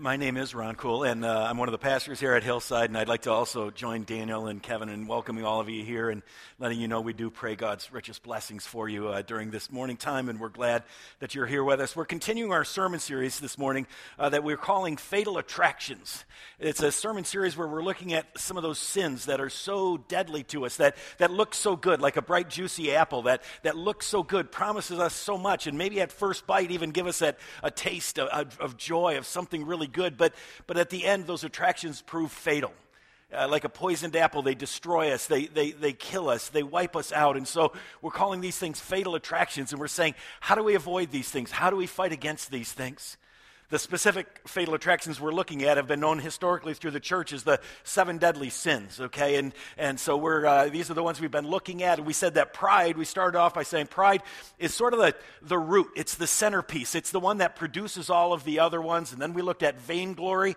My name is Ron Kuhl, and I'm one of the pastors here at Hillside, and I'd like to also join Daniel and Kevin in welcoming all of you here and letting you know we do pray God's richest blessings for you during this morning time, and we're glad that you're here with us. We're continuing our sermon series this morning that we're calling Fatal Attractions. It's a sermon series where we're looking at some of those sins that are so deadly to us, that look so good, like a bright, juicy apple that looks so good, promises us so much, and maybe at first bite even give us a taste of joy, of something really good, but at the end, those attractions prove fatal. Like a poisoned apple, they destroy us, they kill us, they wipe us out. And so we're calling these things fatal attractions, and we're saying, how do we avoid these things? How do we fight against these things? The specific fatal attractions we're looking at have been known historically through the church as the seven deadly sins, okay? And so we're these are the ones we've been looking at. And we said that pride, we started off by saying pride is sort of the root. It's the centerpiece. It's the one that produces all of the other ones. And then we looked at vainglory.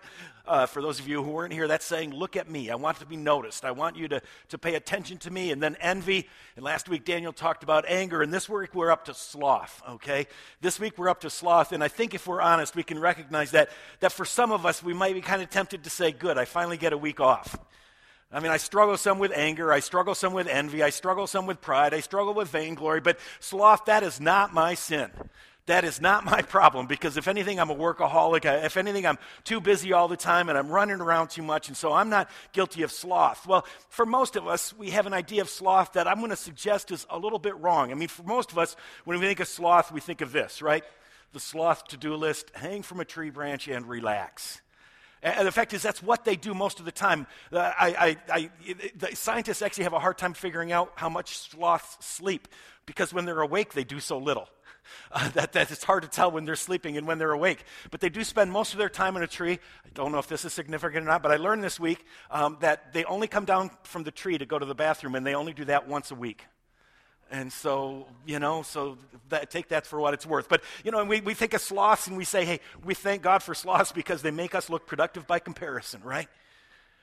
For those of you who weren't here, that's saying, look at me. I want to be noticed. I want you to pay attention to me. And then envy. And last week, Daniel talked about anger. And this week, we're up to sloth, okay? This week, we're up to sloth. And I think if we're honest, we can recognize that for some of us, we might be kind of tempted to say, good, I finally get a week off. I mean, I struggle some with anger, I struggle some with envy, I struggle some with pride, I struggle with vainglory, but sloth, that is not my sin. That is not my problem, because if anything, I'm a workaholic. If anything, I'm too busy all the time, and I'm running around too much, and so I'm not guilty of sloth. Well, for most of us, we have an idea of sloth that I'm going to suggest is a little bit wrong. I mean, for most of us, when we think of sloth, we think of this, right? The sloth to-do list, hang from a tree branch and relax. And the fact is, that's what they do most of the time. The scientists actually have a hard time figuring out how much sloths sleep, because when they're awake, they do so little. That it's hard to tell when they're sleeping and when they're awake. But they do spend most of their time in a tree. I don't know if this is significant or not, but I learned this week that they only come down from the tree to go to the bathroom, and they only do that once a week. And so, take that for what it's worth. But, and we think of sloths and we say, hey, we thank God for sloths because they make us look productive by comparison, right?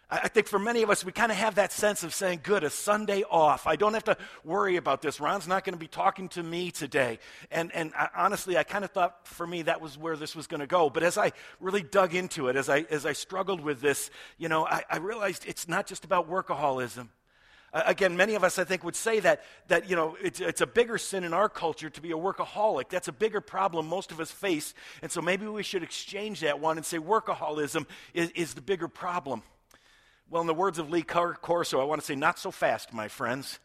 I think for many of us, we kind of have that sense of saying, good, a Sunday off. I don't have to worry about this. Ron's not going to be talking to me today. And honestly, I kind of thought for me that was where this was going to go. But as I really dug into it, as I struggled with this, I realized it's not just about workaholism. Again, many of us, I think, would say that it's a bigger sin in our culture to be a workaholic. That's a bigger problem most of us face. And so maybe we should exchange that one and say workaholism is the bigger problem. Well, in the words of Lee Corso, I want to say, not so fast, my friends.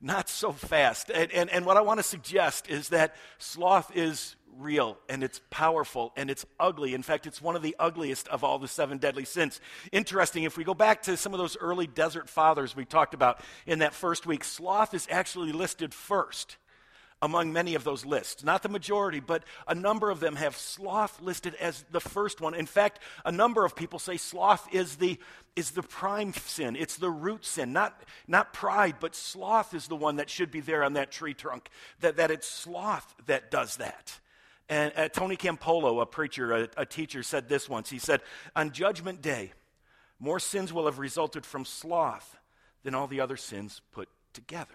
Not so fast. And what I want to suggest is that sloth is real, and it's powerful, and it's ugly. In fact, it's one of the ugliest of all the seven deadly sins. Interesting, if we go back to some of those early Desert Fathers we talked about in that first week, sloth is actually listed first among many of those lists. Not the majority, but a number of them have sloth listed as the first one. In fact, a number of people say sloth is the prime sin. It's the root sin. Not pride, but sloth is the one that should be there on that tree trunk. That it's sloth that does that. And Tony Campolo, a preacher, a teacher, said this once. He said, on Judgment Day, more sins will have resulted from sloth than all the other sins put together.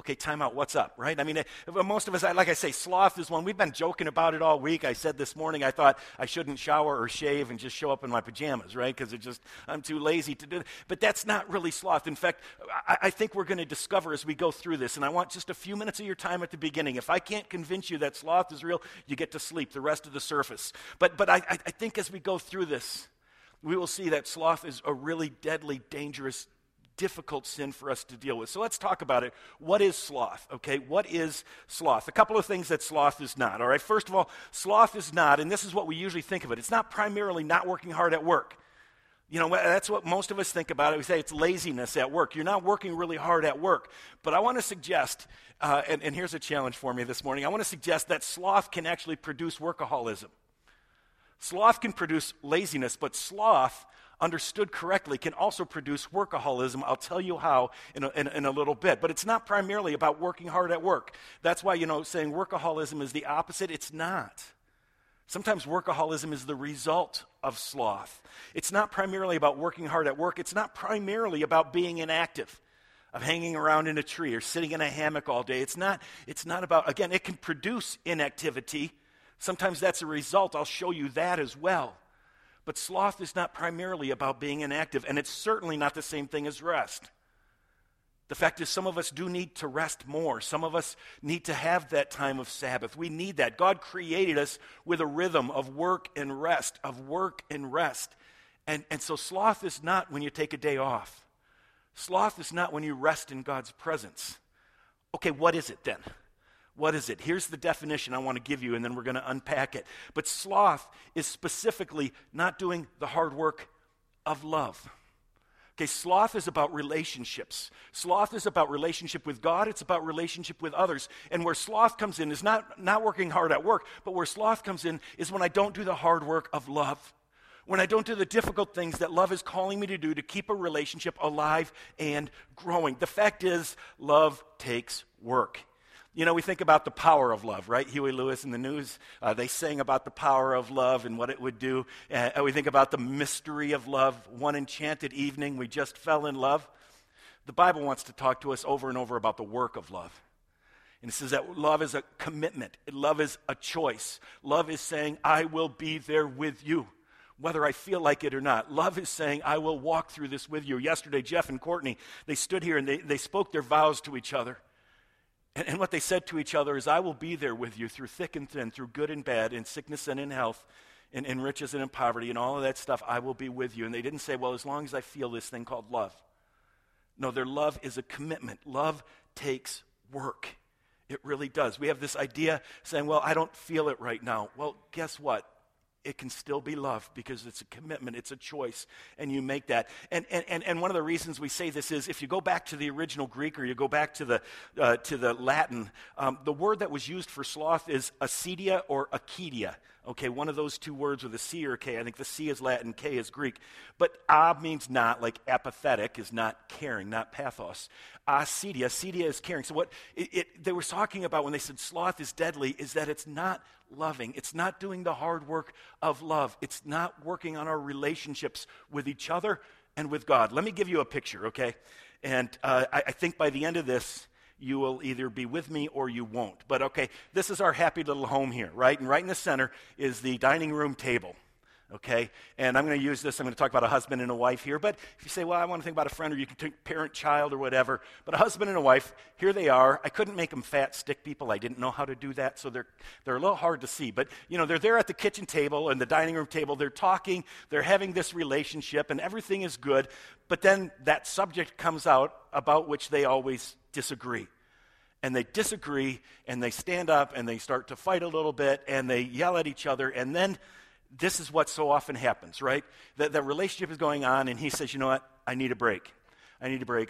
Okay, time out, what's up, right? I mean, most of us, like I say, sloth is one. We've been joking about it all week. I said this morning I thought I shouldn't shower or shave and just show up in my pajamas, right? Because I'm too lazy to do it. But that's not really sloth. In fact, I think we're going to discover as we go through this, and I want just a few minutes of your time at the beginning. If I can't convince you that sloth is real, you get to sleep the rest of the surface. But I think as we go through this, we will see that sloth is a really deadly, dangerous, difficult sin for us to deal with. So let's talk about it. What is sloth? Okay, what is sloth? A couple of things that sloth is not, all right? First of all, sloth is not, and this is what we usually think of it, it's not primarily not working hard at work. That's what most of us think about it. We say it's laziness at work. You're not working really hard at work. But I want to suggest, and here's a challenge for me this morning, I want to suggest that sloth can actually produce workaholism. Sloth can produce laziness, but sloth, understood correctly, can also produce workaholism. I'll tell you how in a little bit. But it's not primarily about working hard at work. That's why, saying workaholism is the opposite. It's not. Sometimes workaholism is the result of sloth. It's not primarily about working hard at work. It's not primarily about being inactive, of hanging around in a tree or sitting in a hammock all day. It's not about, again, it can produce inactivity. Sometimes that's a result. I'll show you that as well. But sloth is not primarily about being inactive, and it's certainly not the same thing as rest. The fact is, some of us do need to rest more. Some of us need to have that time of Sabbath. We need that. God created us with a rhythm of work and rest, of work and rest. And so sloth is not when you take a day off. Sloth is not when you rest in God's presence. Okay, what is it then? What is it? Here's the definition I want to give you, and then we're going to unpack it. But sloth is specifically not doing the hard work of love. Okay, sloth is about relationships. Sloth is about relationship with God. It's about relationship with others. And where sloth comes in is not working hard at work, but where sloth comes in is when I don't do the hard work of love, when I don't do the difficult things that love is calling me to do to keep a relationship alive and growing. The fact is, love takes work. You know, we think about the power of love, right? Huey Lewis and the News, they sang about the power of love and what it would do. We think about the mystery of love. One enchanted evening, we just fell in love. The Bible wants to talk to us over and over about the work of love. And it says that love is a commitment. Love is a choice. Love is saying, I will be there with you, whether I feel like it or not. Love is saying, I will walk through this with you. Yesterday, Jeff and Courtney, they stood here and they spoke their vows to each other. And what they said to each other is, I will be there with you through thick and thin, through good and bad, in sickness and in health, in riches and in poverty, and all of that stuff, I will be with you. And they didn't say, well, as long as I feel this thing called love. No, their love is a commitment. Love takes work. It really does. We have this idea saying, well, I don't feel it right now. Well, guess what? It can still be love because it's a commitment, it's a choice, and you make that. And one of the reasons we say this is if you go back to the original Greek or you go back to the Latin, the word that was used for sloth is acedia or acedia. Okay, one of those two words with a C or a K. I think the C is Latin, K is Greek. But a means not, like apathetic is not caring, not pathos. Acedia, acedia is caring. So what they were talking about when they said sloth is deadly is that it's not loving. It's not doing the hard work of love. It's not working on our relationships with each other and with God. Let me give you a picture, okay? And I think by the end of this, you will either be with me or you won't. But okay, this is our happy little home here, right? And right in the center is the dining room table, okay? And I'm going to use this. I'm going to talk about a husband and a wife here. But if you say, well, I want to think about a friend, or you can think parent-child or whatever. But a husband and a wife, here they are. I couldn't make them fat stick people. I didn't know how to do that, so they're a little hard to see. But, you know, they're there at the kitchen table and the dining room table. They're talking. They're having this relationship, and everything is good. But then that subject comes out about which they always disagree. And they disagree, and they stand up, and they start to fight a little bit, and they yell at each other, and then this is what so often happens, right? The relationship is going on, and he says, you know what, I need a break.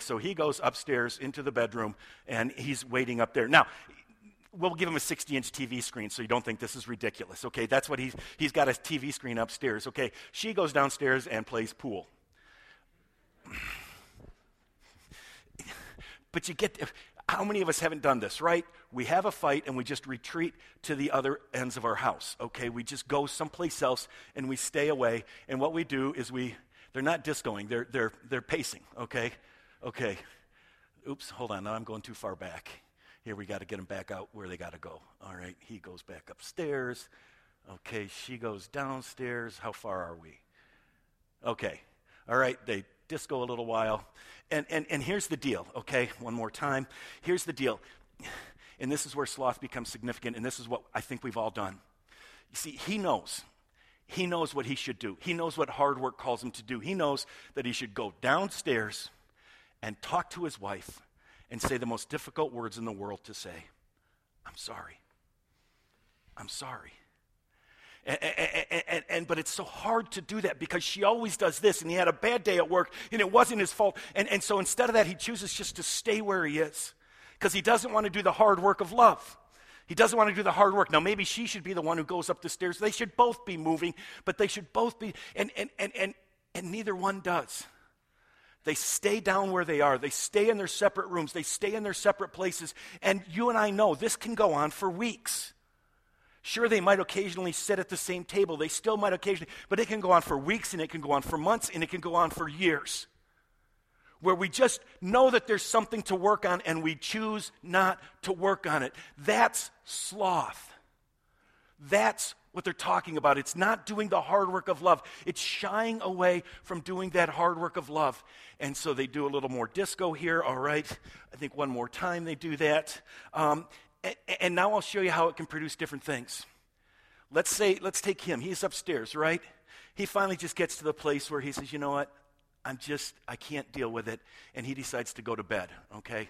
So he goes upstairs into the bedroom, and he's waiting up there. Now, we'll give him a 60-inch TV screen so you don't think this is ridiculous, okay? That's what he's got, a TV screen upstairs, okay? She goes downstairs and plays pool. But you get, how many of us haven't done this, right? We have a fight and we just retreat to the other ends of our house, okay? We just go someplace else and we stay away. And what we do is they're not discoing, they're pacing, okay? Okay. Oops, hold on, now I'm going too far back. Here, we got to get them back out where they got to go. All right, he goes back upstairs. Okay, she goes downstairs. How far are we? Okay, all right, they disco a little while. And here's the deal, okay? One more time. Here's the deal. And this is where sloth becomes significant, and this is what I think we've all done. You see, he knows. He knows what he should do. He knows what hard work calls him to do. He knows that he should go downstairs and talk to his wife and say the most difficult words in the world to say, I'm sorry. I'm sorry. But it's so hard to do that because she always does this, and he had a bad day at work, and it wasn't his fault. And so instead of that, he chooses just to stay where he is because he doesn't want to do the hard work of love. He doesn't want to do the hard work. Now, maybe she should be the one who goes up the stairs. They should both be moving, but they should both be, and neither one does. They stay down where they are. They stay in their separate rooms. They stay in their separate places. And you and I know this can go on for weeks. Sure, they might occasionally sit at the same table. They still might occasionally, but it can go on for weeks, and it can go on for months, and it can go on for years, where we just know that there's something to work on, and we choose not to work on it. That's sloth. That's what they're talking about. It's not doing the hard work of love. It's shying away from doing that hard work of love. And so they do a little more disco here, all right? I think one more time they do that. And now I'll show you how it can produce different things. Let's take him. He's upstairs, right? He finally just gets to the place where he says, you know what? I can't deal with it. And he decides to go to bed, okay?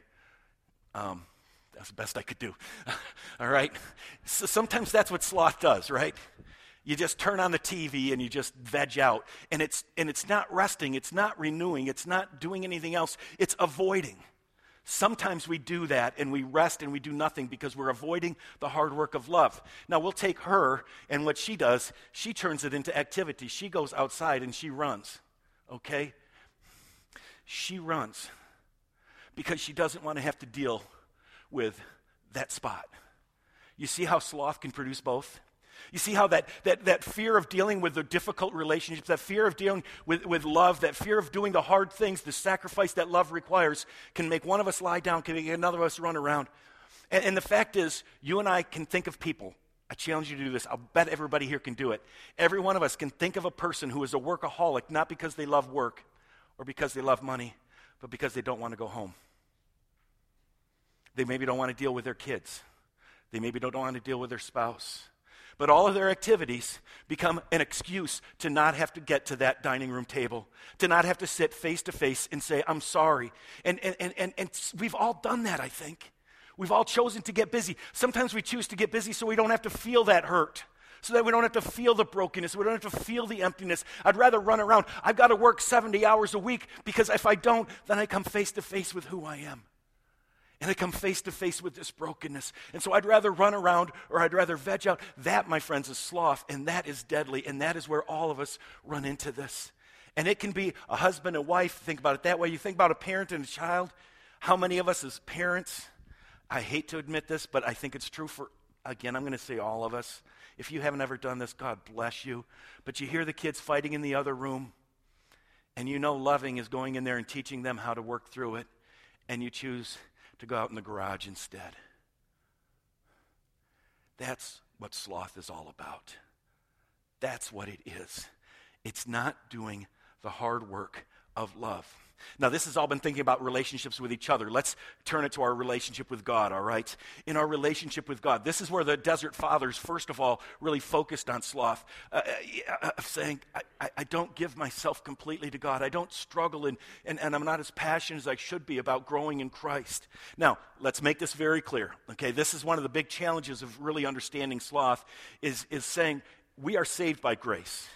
That's the best I could do, all right? So sometimes that's what sloth does, right? You just turn on the TV and you just veg out. And it's not resting, it's not renewing, it's not doing anything else, it's avoiding. Sometimes we do that and we rest and we do nothing because we're avoiding the hard work of love. Now we'll take her and what she does, she turns it into activity. She goes outside and she runs, okay? She runs because she doesn't want to have to deal with that spot. You see how sloth can produce both? You see how that fear of dealing with the difficult relationships, that fear of dealing with love, that fear of doing the hard things, the sacrifice that love requires, can make one of us lie down, can make another of us run around. And the fact is, you and I can think of people. I challenge you to do this. I'll bet everybody here can do it. Every one of us can think of a person who is a workaholic, not because they love work or because they love money, but because they don't want to go home. They maybe don't want to deal with their kids. They maybe don't want to deal with their spouse. But all of their activities become an excuse to not have to get to that dining room table, to not have to sit face to face and say, I'm sorry. And we've all done that, I think. We've all chosen to get busy. Sometimes we choose to get busy so we don't have to feel that hurt, so that we don't have to feel the brokenness, we don't have to feel the emptiness. I'd rather run around. I've got to work 70 hours a week because if I don't, then I come face to face with who I am. And I come face to face with this brokenness. And so I'd rather run around or I'd rather veg out. That, my friends, is sloth, and that is deadly, and that is where all of us run into this. And it can be a husband and wife. Think about it that way. You think about a parent and a child. How many of us as parents, I hate to admit this, but I think it's true for, again, I'm going to say all of us. If you haven't ever done this, God bless you. But you hear the kids fighting in the other room, and you know loving is going in there and teaching them how to work through it, and you choose to go out in the garage instead. That's what sloth is all about. That's what it is. It's not doing the hard work of love. Now, this has all been thinking about relationships with each other. Let's turn it to our relationship with God, all right? In our relationship with God, this is where the Desert Fathers, first of all, really focused on sloth, of saying, I don't give myself completely to God. I don't struggle, and I'm not as passionate as I should be about growing in Christ. Now, let's make this very clear, okay? This is one of the big challenges of really understanding sloth, is saying we are saved by grace.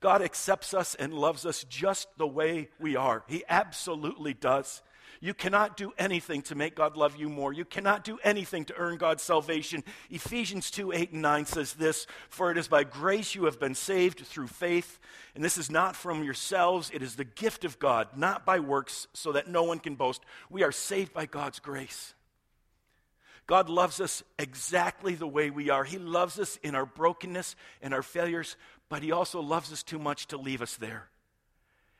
God accepts us and loves us just the way we are. He absolutely does. You cannot do anything to make God love you more. You cannot do anything to earn God's salvation. Ephesians 2:8-9 says this, "For it is by grace you have been saved through faith, and this is not from yourselves. It is the gift of God, not by works, so that no one can boast." We are saved by God's grace. God loves us exactly the way we are. He loves us in our brokenness and our failures, but he also loves us too much to leave us there.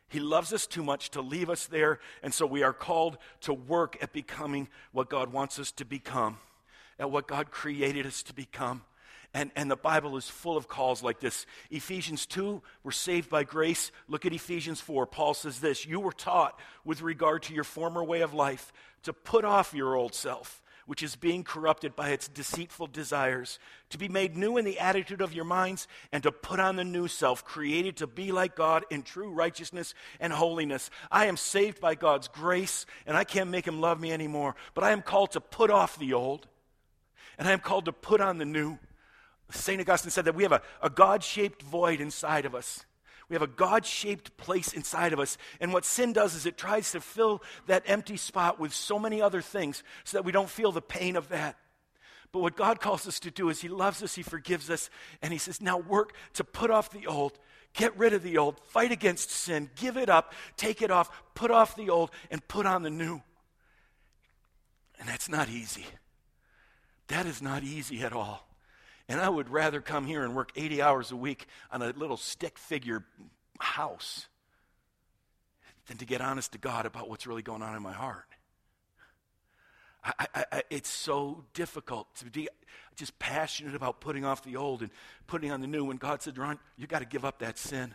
He loves us too much to leave us there, and so we are called to work at becoming what God wants us to become, at what God created us to become. And the Bible is full of calls like this. Ephesians 2, we're saved by grace. Look at Ephesians 4. Paul says this, "You were taught with regard to your former way of life to put off your old self, which is being corrupted by its deceitful desires, to be made new in the attitude of your minds, and to put on the new self, created to be like God in true righteousness and holiness." I am saved by God's grace, and I can't make him love me anymore, but I am called to put off the old, and I am called to put on the new. Saint Augustine said that we have a God-shaped void inside of us. We have a God-shaped place inside of us. And what sin does is it tries to fill that empty spot with so many other things so that we don't feel the pain of that. But what God calls us to do is he loves us, he forgives us, and he says, now work to put off the old, get rid of the old, fight against sin, give it up, take it off, put off the old, and put on the new. And that's not easy. That is not easy at all. And I would rather come here and work 80 hours a week on a little stick figure house than to get honest to God about what's really going on in my heart. It's so difficult to be just passionate about putting off the old and putting on the new. When God said, Ron, you got to give up that sin.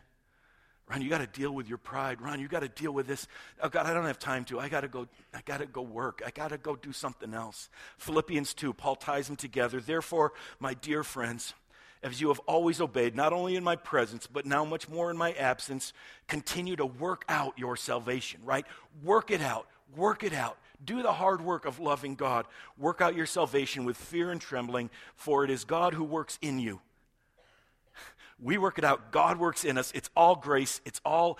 Ron, you got to deal with your pride. Ron, you got to deal with this. Oh, God, I don't have time to. I got to go work. I got to go do something else. Philippians 2, Paul ties them together. Therefore, my dear friends, as you have always obeyed, not only in my presence, but now much more in my absence, continue to work out your salvation, right? Work it out. Work it out. Do the hard work of loving God. Work out your salvation with fear and trembling, for it is God who works in you. We work it out. God works in us. It's all grace. It's all,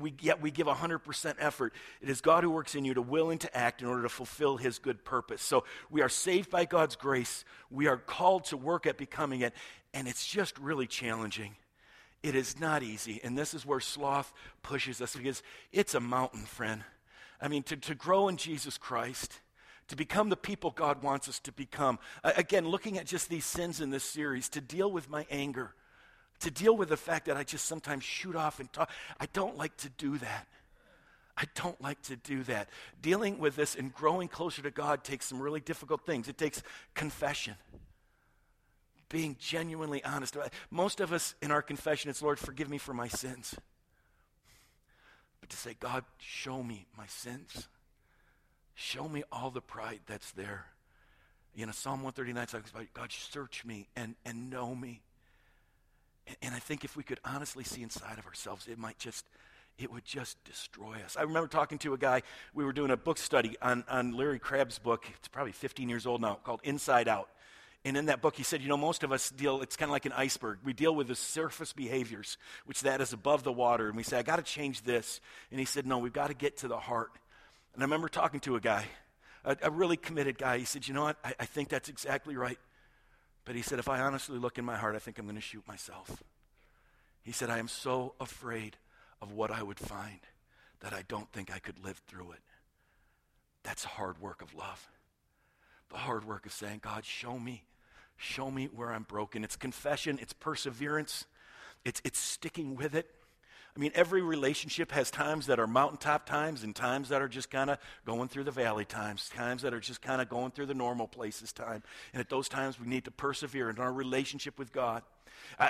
we give 100% effort. It is God who works in you to will and to act in order to fulfill his good purpose. So we are saved by God's grace. We are called to work at becoming it. And it's just really challenging. It is not easy. And this is where sloth pushes us, because it's a mountain, friend. I mean, to grow in Jesus Christ, to become the people God wants us to become. Again, looking at just these sins in this series, to deal with my anger, to deal with the fact that I just sometimes shoot off and talk. I don't like to do that. I don't like to do that. Dealing with this and growing closer to God takes some really difficult things. It takes confession, being genuinely honest. Most of us in our confession, it's, Lord, forgive me for my sins. But to say, God, show me my sins. Show me all the pride that's there. You know, Psalm 139 talks about, God, search me and know me. And I think if we could honestly see inside of ourselves, it would just destroy us. I remember talking to a guy, we were doing a book study on Larry Crabb's book, it's probably 15 years old now, called Inside Out. And in that book, he said, you know, most of us deal, it's kind of like an iceberg. We deal with the surface behaviors, which that is above the water. And we say, I got to change this. And he said, no, we've got to get to the heart. And I remember talking to a guy, a really committed guy. He said, you know what, I think that's exactly right. But he said, if I honestly look in my heart, I think I'm going to shoot myself. He said, I am so afraid of what I would find that I don't think I could live through it. That's hard work of love. The hard work of saying, God, show me where I'm broken. It's confession, it's perseverance, it's sticking with it. I mean, every relationship has times that are mountaintop times and times that are just kind of going through the valley times, times that are just kind of going through the normal places time. And at those times, we need to persevere in our relationship with God.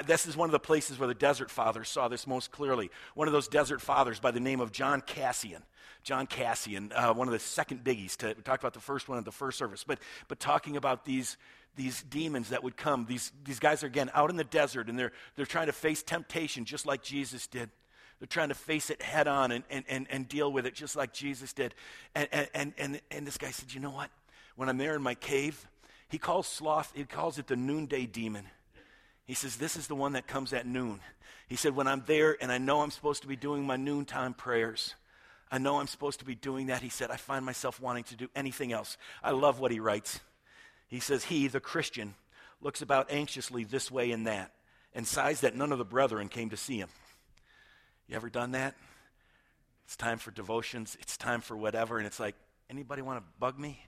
This is one of the places where the Desert Fathers saw this most clearly. One of those Desert Fathers by the name of John Cassian. John Cassian, one of the second biggies. We talked about the first one at the first service. But talking about these demons that would come. These guys are, again, out in the desert, and they're trying to face temptation just like Jesus did. They're trying to face it head on and deal with it just like Jesus did. And this guy said, you know what? When I'm there in my cave, he calls sloth, he calls it the noonday demon. He says, this is the one that comes at noon. He said, when I'm there and I know I'm supposed to be doing my noontime prayers, I know I'm supposed to be doing that. He said, I find myself wanting to do anything else. I love what he writes. He says, he, the Christian, looks about anxiously this way and that, and sighs that none of the brethren came to see him. You ever done that? It's time for devotions. It's time for whatever. And it's like, anybody want to bug me?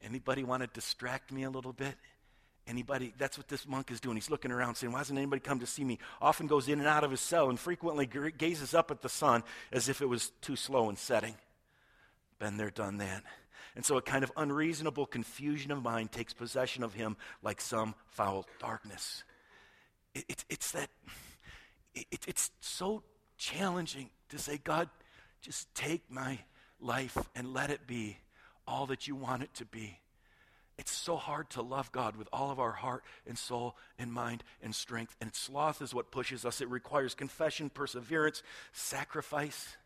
Anybody want to distract me a little bit? Anybody? That's what this monk is doing. He's looking around saying, why hasn't anybody come to see me? Often goes in and out of his cell and frequently gazes up at the sun as if it was too slow in setting. Been there, done that. And so a kind of unreasonable confusion of mind takes possession of him like some foul darkness. It's so challenging to say, God, just take my life and let it be all that you want it to be. It's so hard to love God with all of our heart and soul and mind and strength. And sloth is what pushes us. It requires confession, perseverance, sacrifice.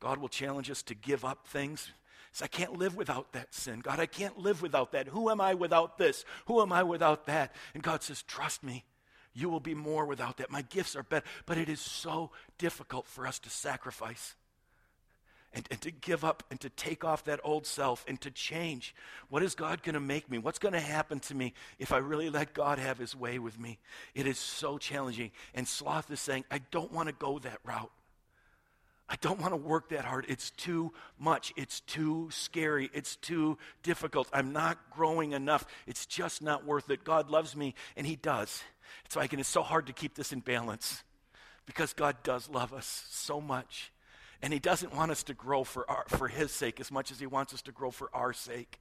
God will challenge us to give up things. I can't live without that sin. God, I can't live without that. Who am I without this? Who am I without that? And God says, trust me. You will be more without that. My gifts are better. But it is so difficult for us to sacrifice and to give up and to take off that old self and to change. What is God going to make me? What's going to happen to me if I really let God have his way with me? It is so challenging. And sloth is saying, I don't want to go that route. I don't want to work that hard. It's too much. It's too scary. It's too difficult. I'm not growing enough. It's just not worth it. God loves me, and he does. It's like, and it's so hard to keep this in balance because God does love us so much. And he doesn't want us to grow for his sake as much as he wants us to grow for our sake.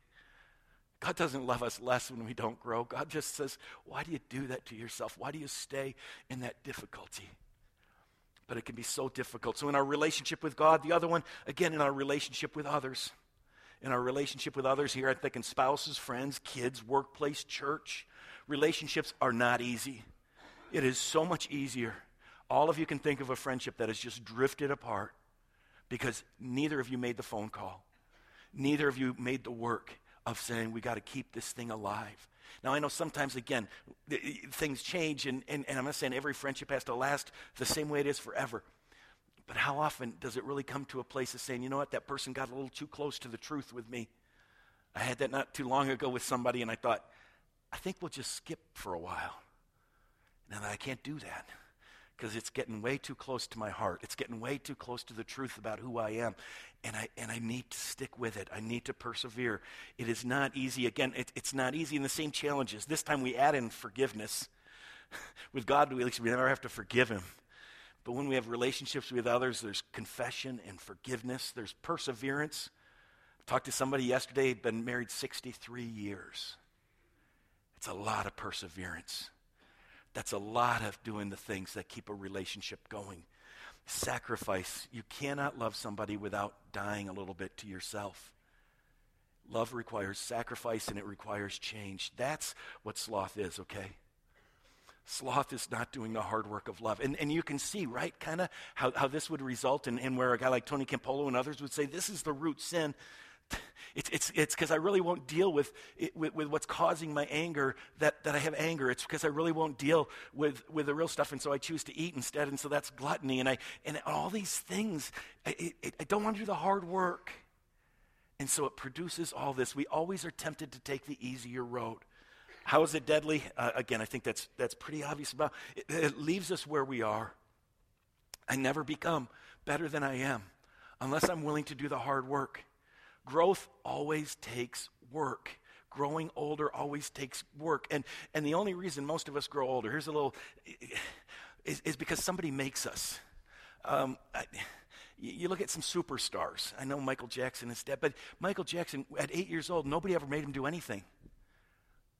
God doesn't love us less when we don't grow. God just says, why do you do that to yourself? Why do you stay in that difficulty? But it can be so difficult. So in our relationship with God, the other one, again, in our relationship with others. In our relationship with others here, I'm thinking spouses, friends, kids, workplace, church. Relationships are not easy. It is so much easier. All of you can think of a friendship that has just drifted apart because neither of you made the phone call. Neither of you made the work of saying, we got to keep this thing alive. Now, I know sometimes, again, things change, and I'm not saying every friendship has to last the same way it is forever. But how often does it really come to a place of saying, you know what, that person got a little too close to the truth with me. I had that not too long ago with somebody, and I thought, I think we'll just skip for a while. And I can't do that because it's getting way too close to my heart. It's getting way too close to the truth about who I am. And I need to stick with it. I need to persevere. It is not easy. Again, it's not easy in the same challenges. This time we add in forgiveness. With God, at least we never have to forgive him. But when we have relationships with others, there's confession and forgiveness. There's perseverance. I talked to somebody yesterday, he'd been married 63 years. It's a lot of perseverance. That's a lot of doing the things that keep a relationship going. Sacrifice. You cannot love somebody without dying a little bit to yourself. Love requires sacrifice and it requires change. That's what sloth is, okay? Sloth is not doing the hard work of love. And you can see, right, kind of how this would result in where a guy like Tony Campolo and others would say, this is the root sin. It's because I really won't deal with what's causing my anger that I have anger. It's because I really won't deal with the real stuff, and so I choose to eat instead, and so that's gluttony. And all these things, I don't want to do the hard work, and so it produces all this. We always are tempted to take the easier road. How is it deadly? Again, I think that's pretty obvious. About it leaves us where we are. I never become better than I am unless I'm willing to do the hard work. Growth always takes work. Growing older always takes work. And the only reason most of us grow older, here's a little, is because somebody makes us. You look at some superstars. I know Michael Jackson is dead, but Michael Jackson, at 8 years old, nobody ever made him do anything.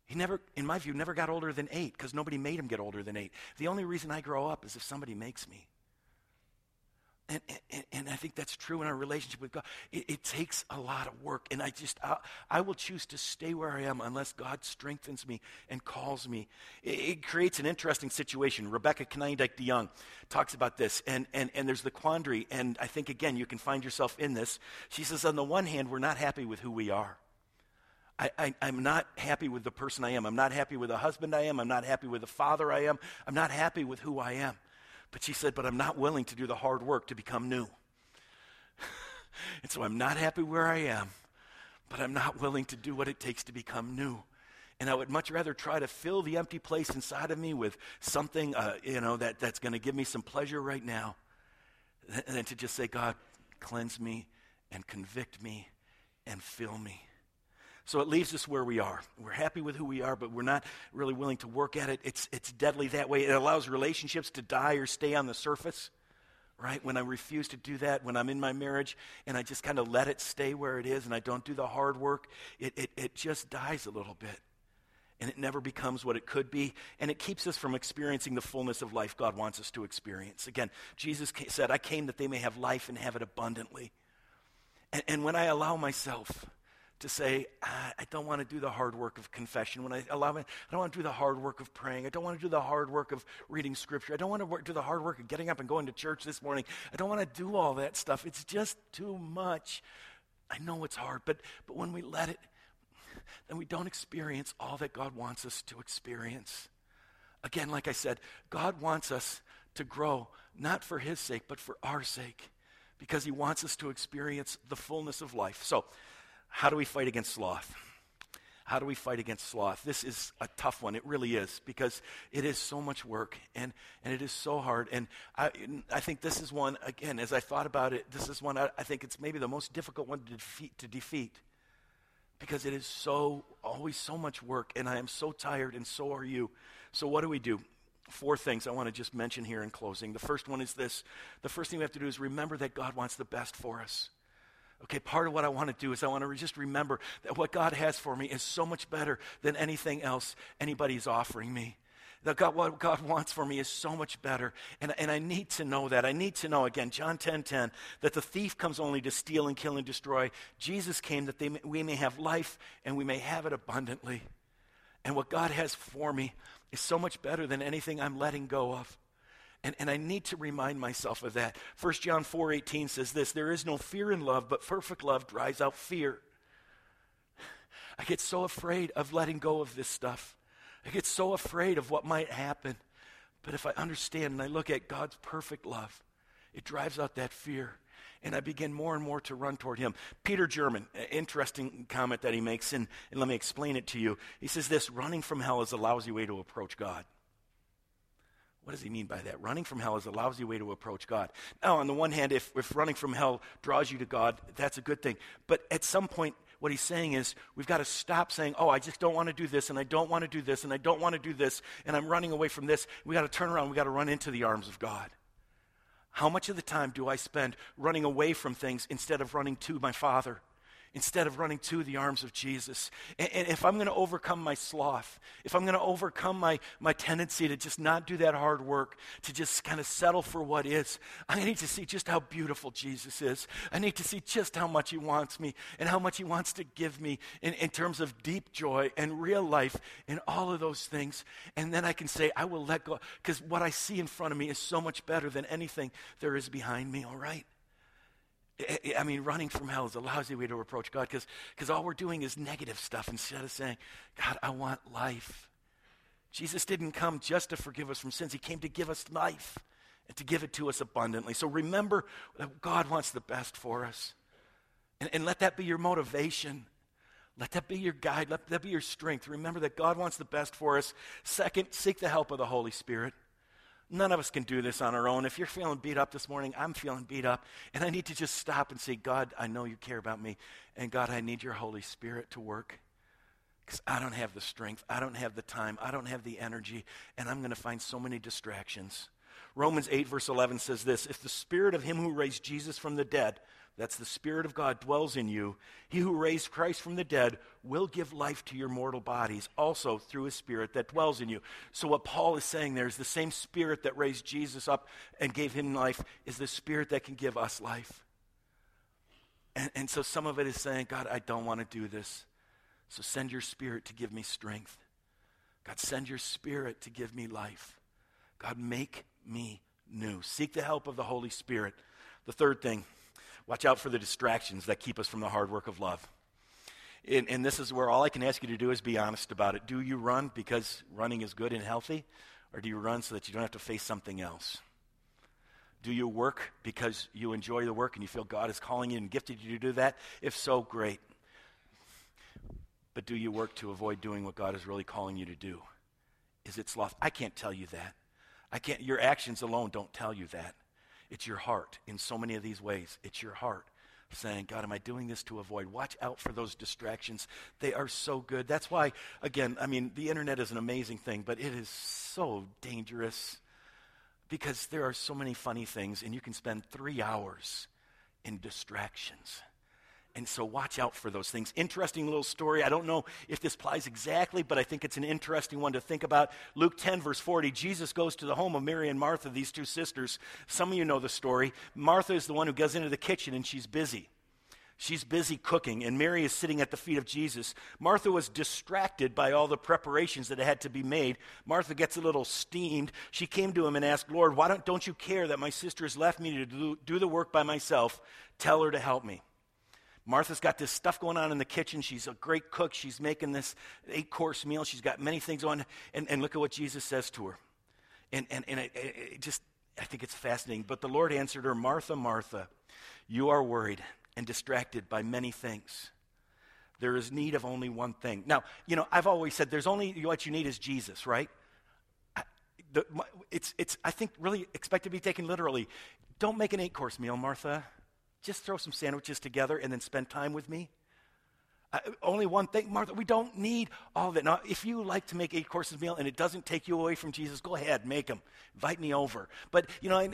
He never, in my view, never got older than 8 because nobody made him get older than 8. The only reason I grow up is if somebody makes me. And I think that's true in our relationship with God. It takes a lot of work. And I will choose to stay where I am unless God strengthens me and calls me. It creates an interesting situation. Rebecca Konyndyk DeYoung talks about this. And there's the quandary. And I think, again, you can find yourself in this. She says, on the one hand, we're not happy with who we are. I'm not happy with the person I am. I'm not happy with the husband I am. I'm not happy with the father I am. I'm not happy with who I am. But she said, but I'm not willing to do the hard work to become new. And so I'm not happy where I am, but I'm not willing to do what it takes to become new. And I would much rather try to fill the empty place inside of me with something, that's going to give me some pleasure right now than to just say, God, cleanse me and convict me and fill me. So it leaves us where we are. We're happy with who we are, but we're not really willing to work at it. It's deadly that way. It allows relationships to die or stay on the surface, right? When I refuse to do that, when I'm in my marriage and I just kind of let it stay where it is and I don't do the hard work, it just dies a little bit. And it never becomes what it could be. And it keeps us from experiencing the fullness of life God wants us to experience. Again, Jesus said, I came that they may have life and have it abundantly. And when I allow myself to say, I don't want to do the hard work of confession. I don't want to do the hard work of praying. I don't want to do the hard work of reading scripture. I don't want to do the hard work of getting up and going to church this morning. I don't want to do all that stuff. It's just too much. I know it's hard, but when we let it, then we don't experience all that God wants us to experience. Again, like I said, God wants us to grow, not for his sake, but for our sake, because he wants us to experience the fullness of life. So, how do we fight against sloth? How do we fight against sloth? This is a tough one. It really is, because it is so much work, and it is so hard. And I think this is one, again, as I thought about it, this is one I think it's maybe the most difficult one to defeat because it is always so much work, and I am so tired, and so are you. So what do we do? four things I want to just mention here in closing. The first one is this. The first thing we have to do is remember that God wants the best for us. Okay, part of what I want to do is I want to just remember that what God has for me is so much better than anything else anybody's offering me. That God, what God wants for me is so much better, and I need to know that. I need to know, again, John 10:10, that the thief comes only to steal and kill and destroy. Jesus came that we may have life and we may have it abundantly. And what God has for me is so much better than anything I'm letting go of. And I need to remind myself of that. 1 John 4:18 says this, there is no fear in love, but perfect love drives out fear. I get so afraid of letting go of this stuff. I get so afraid of what might happen. But if I understand and I look at God's perfect love, it drives out that fear. And I begin more and more to run toward him. Peter German, interesting comment that he makes, and let me explain it to you. He says this, running from hell is a lousy way to approach God. What does he mean by that? Running from hell is a lousy way to approach God. Now, on the one hand, if running from hell draws you to God, that's a good thing. But at some point, what he's saying is, we've got to stop saying, oh, I just don't want to do this, and I don't want to do this, and I don't want to do this, and I'm running away from this. We've got to turn around. We've got to run into the arms of God. How much of the time do I spend running away from things instead of running to my Father, instead of running to the arms of Jesus? And if I'm going to overcome my sloth, if I'm going to overcome my tendency to just not do that hard work, to just kind of settle for what is, I need to see just how beautiful Jesus is. I need to see just how much he wants me and how much he wants to give me in terms of deep joy and real life and all of those things. And then I can say, I will let go, because what I see in front of me is so much better than anything there is behind me, all right? I mean, running from hell is a lousy way to approach God, because all we're doing is negative stuff instead of saying, God, I want life. Jesus didn't come just to forgive us from sins. He came to give us life and to give it to us abundantly. So remember that God wants the best for us. And let that be your motivation. Let that be your guide. Let that be your strength. Remember that God wants the best for us. Second, seek the help of the Holy Spirit. None of us can do this on our own. If you're feeling beat up this morning, I'm feeling beat up, and I need to just stop and say, God, I know you care about me, and God, I need your Holy Spirit to work, because I don't have the strength, I don't have the time, I don't have the energy, and I'm going to find so many distractions. Romans 8, verse 11 says this, if the Spirit of him who raised Jesus from the dead, that's the Spirit of God, dwells in you, he who raised Christ from the dead will give life to your mortal bodies, also through his Spirit that dwells in you. So what Paul is saying there is the same Spirit that raised Jesus up and gave him life is the Spirit that can give us life. And so some of it is saying, God, I don't want to do this, so send your Spirit to give me strength. God, send your Spirit to give me life. God, make me new. Seek the help of the Holy Spirit. The third thing, watch out for the distractions that keep us from the hard work of love. And this is where all I can ask you to do is be honest about it. Do you run because running is good and healthy, or do you run so that you don't have to face something else? Do you work because you enjoy the work and you feel God is calling you and gifted you to do that? If so, great. But do you work to avoid doing what God is really calling you to do? Is it sloth? I can't tell you that. Your actions alone don't tell you that. It's your heart in so many of these ways. It's your heart saying, God, am I doing this to avoid? Watch out for those distractions. They are so good. That's why, again, I mean, the internet is an amazing thing, but it is so dangerous because there are so many funny things, and you can spend 3 hours in distractions. And so watch out for those things. Interesting little story. I don't know if this applies exactly, but I think it's an interesting one to think about. Luke 10, verse 40, Jesus goes to the home of Mary and Martha, these two sisters. Some of you know the story. Martha is the one who goes into the kitchen, and she's busy. She's busy cooking, and Mary is sitting at the feet of Jesus. Martha was distracted by all the preparations that had to be made. Martha gets a little steamed. She came to him and asked, Lord, why don't you care that my sister has left me to do the work by myself? Tell her to help me. Martha's got this stuff going on in the kitchen. She's a great cook. She's making this 8-course meal. She's got many things on. And look at what Jesus says to her. And I think it's fascinating. But the Lord answered her, Martha, Martha, you are worried and distracted by many things. There is need of only one thing. Now, you know, I've always said there's only what you need is Jesus, right? I think, really expect to be taken literally. Don't make an 8-course meal, Martha. Just throw some sandwiches together and then spend time with me. Only one thing, Martha, we don't need all of it. Now, if you like to make 8-course meal and it doesn't take you away from Jesus, go ahead, make them. Invite me over. But, you know,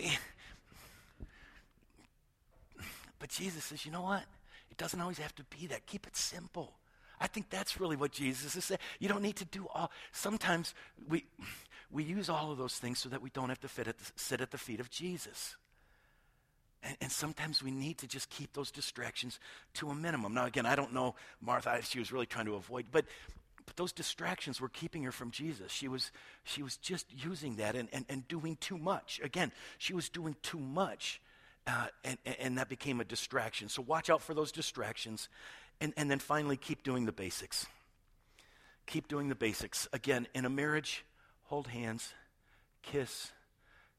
but Jesus says, you know what? It doesn't always have to be that. Keep it simple. I think that's really what Jesus is saying. You don't need to do all. Sometimes we use all of those things so that we don't have to sit at the feet of Jesus. And sometimes we need to just keep those distractions to a minimum. Now, again, I don't know Martha; she was really trying to avoid, but those distractions were keeping her from Jesus. She was just using that and doing too much. Again, she was doing too much, and that became a distraction. So watch out for those distractions, and then finally keep doing the basics. Keep doing the basics. Again, in a marriage, hold hands, kiss,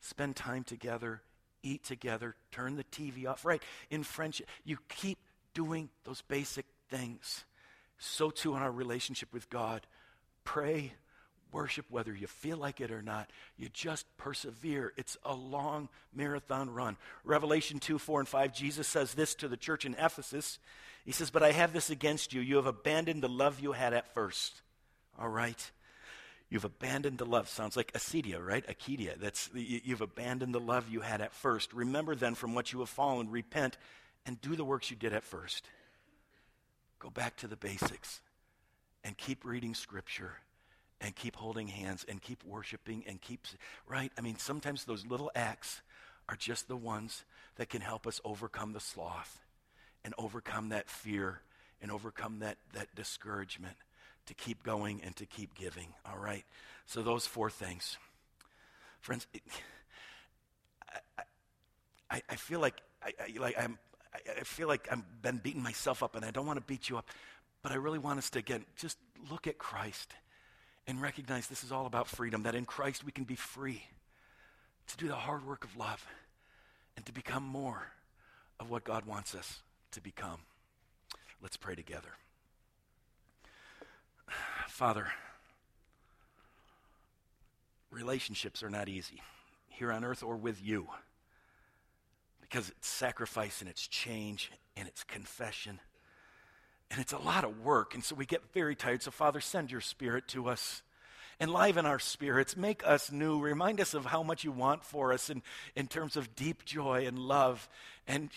spend time together. Eat together, turn the TV off, right? In friendship, you keep doing those basic things. So too in our relationship with God. Pray, worship, whether you feel like it or not. You just persevere. It's a long marathon run. Revelation 2:4-5, Jesus says this to the church in Ephesus. He says, but I have this against you. You have abandoned the love you had at first. All right? You've abandoned the love. Sounds like acedia, right? Acedia. That's you've abandoned the love you had at first. Remember then from what you have fallen, repent, and do the works you did at first. Go back to the basics and keep reading Scripture and keep holding hands and keep worshiping and keep, right? I mean, sometimes those little acts are just the ones that can help us overcome the sloth and overcome that fear and overcome that discouragement. To keep going and to keep giving, all right? So those four things. Friends, I feel like I'm been beating myself up, and I don't want to beat you up, but I really want us to, again, just look at Christ and recognize this is all about freedom, that in Christ we can be free to do the hard work of love and to become more of what God wants us to become. Let's pray together. Father, relationships are not easy, here on earth or with you, because it's sacrifice and it's change and it's confession and it's a lot of work, and so we get very tired. So Father, send your Spirit to us. Enliven our spirits, make us new, remind us of how much you want for us in terms of deep joy and love, and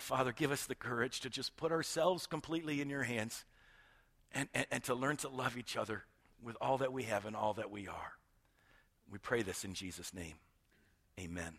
Father, give us the courage to just put ourselves completely in your hands. And to learn to love each other with all that we have and all that we are. We pray this in Jesus' name. Amen.